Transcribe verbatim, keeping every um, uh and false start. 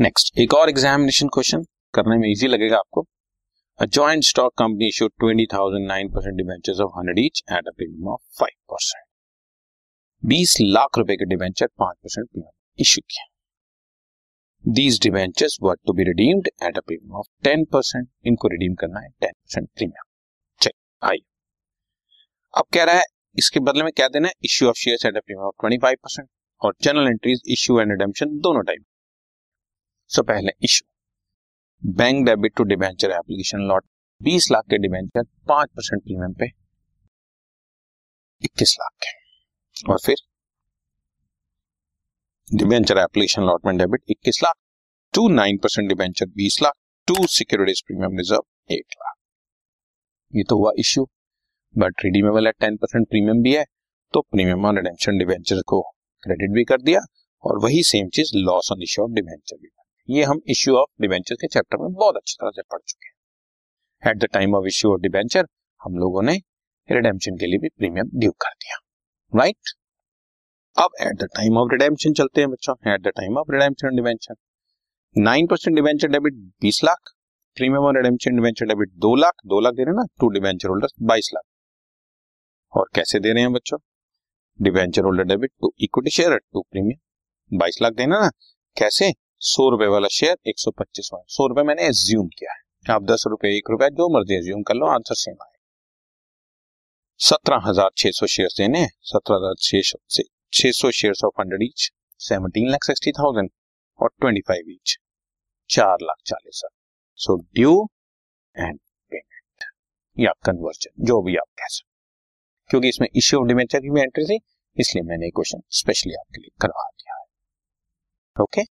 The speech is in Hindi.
नेक्स्ट एक और एग्जामिनेशन क्वेश्चन, करने में इजी लगेगा आपको। A joint stock company issued twenty thousand nine percent debentures of hundred each at a premium of five percent. बीस लाख रुपए के debenture five percent premium issue किया। These debentures were to be redeemed at a premium of ten percent. इनको रिडीम करना है टेन परसेंट प्रीमियम। चलिए आइए, अब कह रहा है इसके बदले में क्या देना है, issue of shares at a premium of twenty five percent और general entries issue and redemption दोनों टाइप। सो पहले issue, bank debit to debenture application lot, बीस लाख के डिबेंचर फाइव परसेंट प्रीमियम पे इक्कीस लाख के, और फिर डिबेंचर एप्लीकेशन अलॉटमेंट डेबिट इक्कीस lakh, to nine percent debenture बीस lakh, to securities premium reserve eight lakh. ये तो हुआ इश्यू, बट रिडीमेबल है टेन परसेंट प्रीमियम भी है, तो प्रीमियम ऑन रिडेम्पशन डिबेंचर को क्रेडिट भी कर दिया, और वही सेम चीज loss on issue of debenture भी। ये हम इश्यू ऑफ डिबेंचर के चैप्टर में बहुत अच्छी तरह से पढ़ चुके हैं। At the time of issue of debenture हम लोगों ने रिडेम्पशन के लिए भी प्रीमियम ड्यू कर दिया, राइट right? अब at the time of redemption चलते हैं बच्चों। At the time of redemption debenture nine percent debenture debit बीस lakh, premium on redemption debenture debit दो लाख, दो लाख दे रहे हैं ना टू डिबेंचर होल्डर्स बाईस लाख। और कैसे दे रहे हैं बच्चों, debenture holder debit to equity share to premium बाईस लाख देना ना। कैसे, सौ रुपए वाला शेयर एक सौ पच्चीस, सौ रुपए मैंने एज्यूम किया है, आप दस रुपए एक रुपए जो मर्जी एज्यूम कर लो, आंसर सेम आएगा। सत्रह हजार छह सौ शेयर देने, सत्रह हजार छह सौ share of hundred each seventeen lakh sixty thousand और ट्वेंटी फाइव ईच चार लाख चालीस हजार। सो ड्यू एंड पेमेंट या कन्वर्जन जो भी आप कह सकते, क्योंकि इसमें इश्यू ऑफ डिबेंचर की भी एंट्री थी, इसलिए मैंने क्वेश्चन स्पेशली आपके लिए करवा दिया है। Okay okay?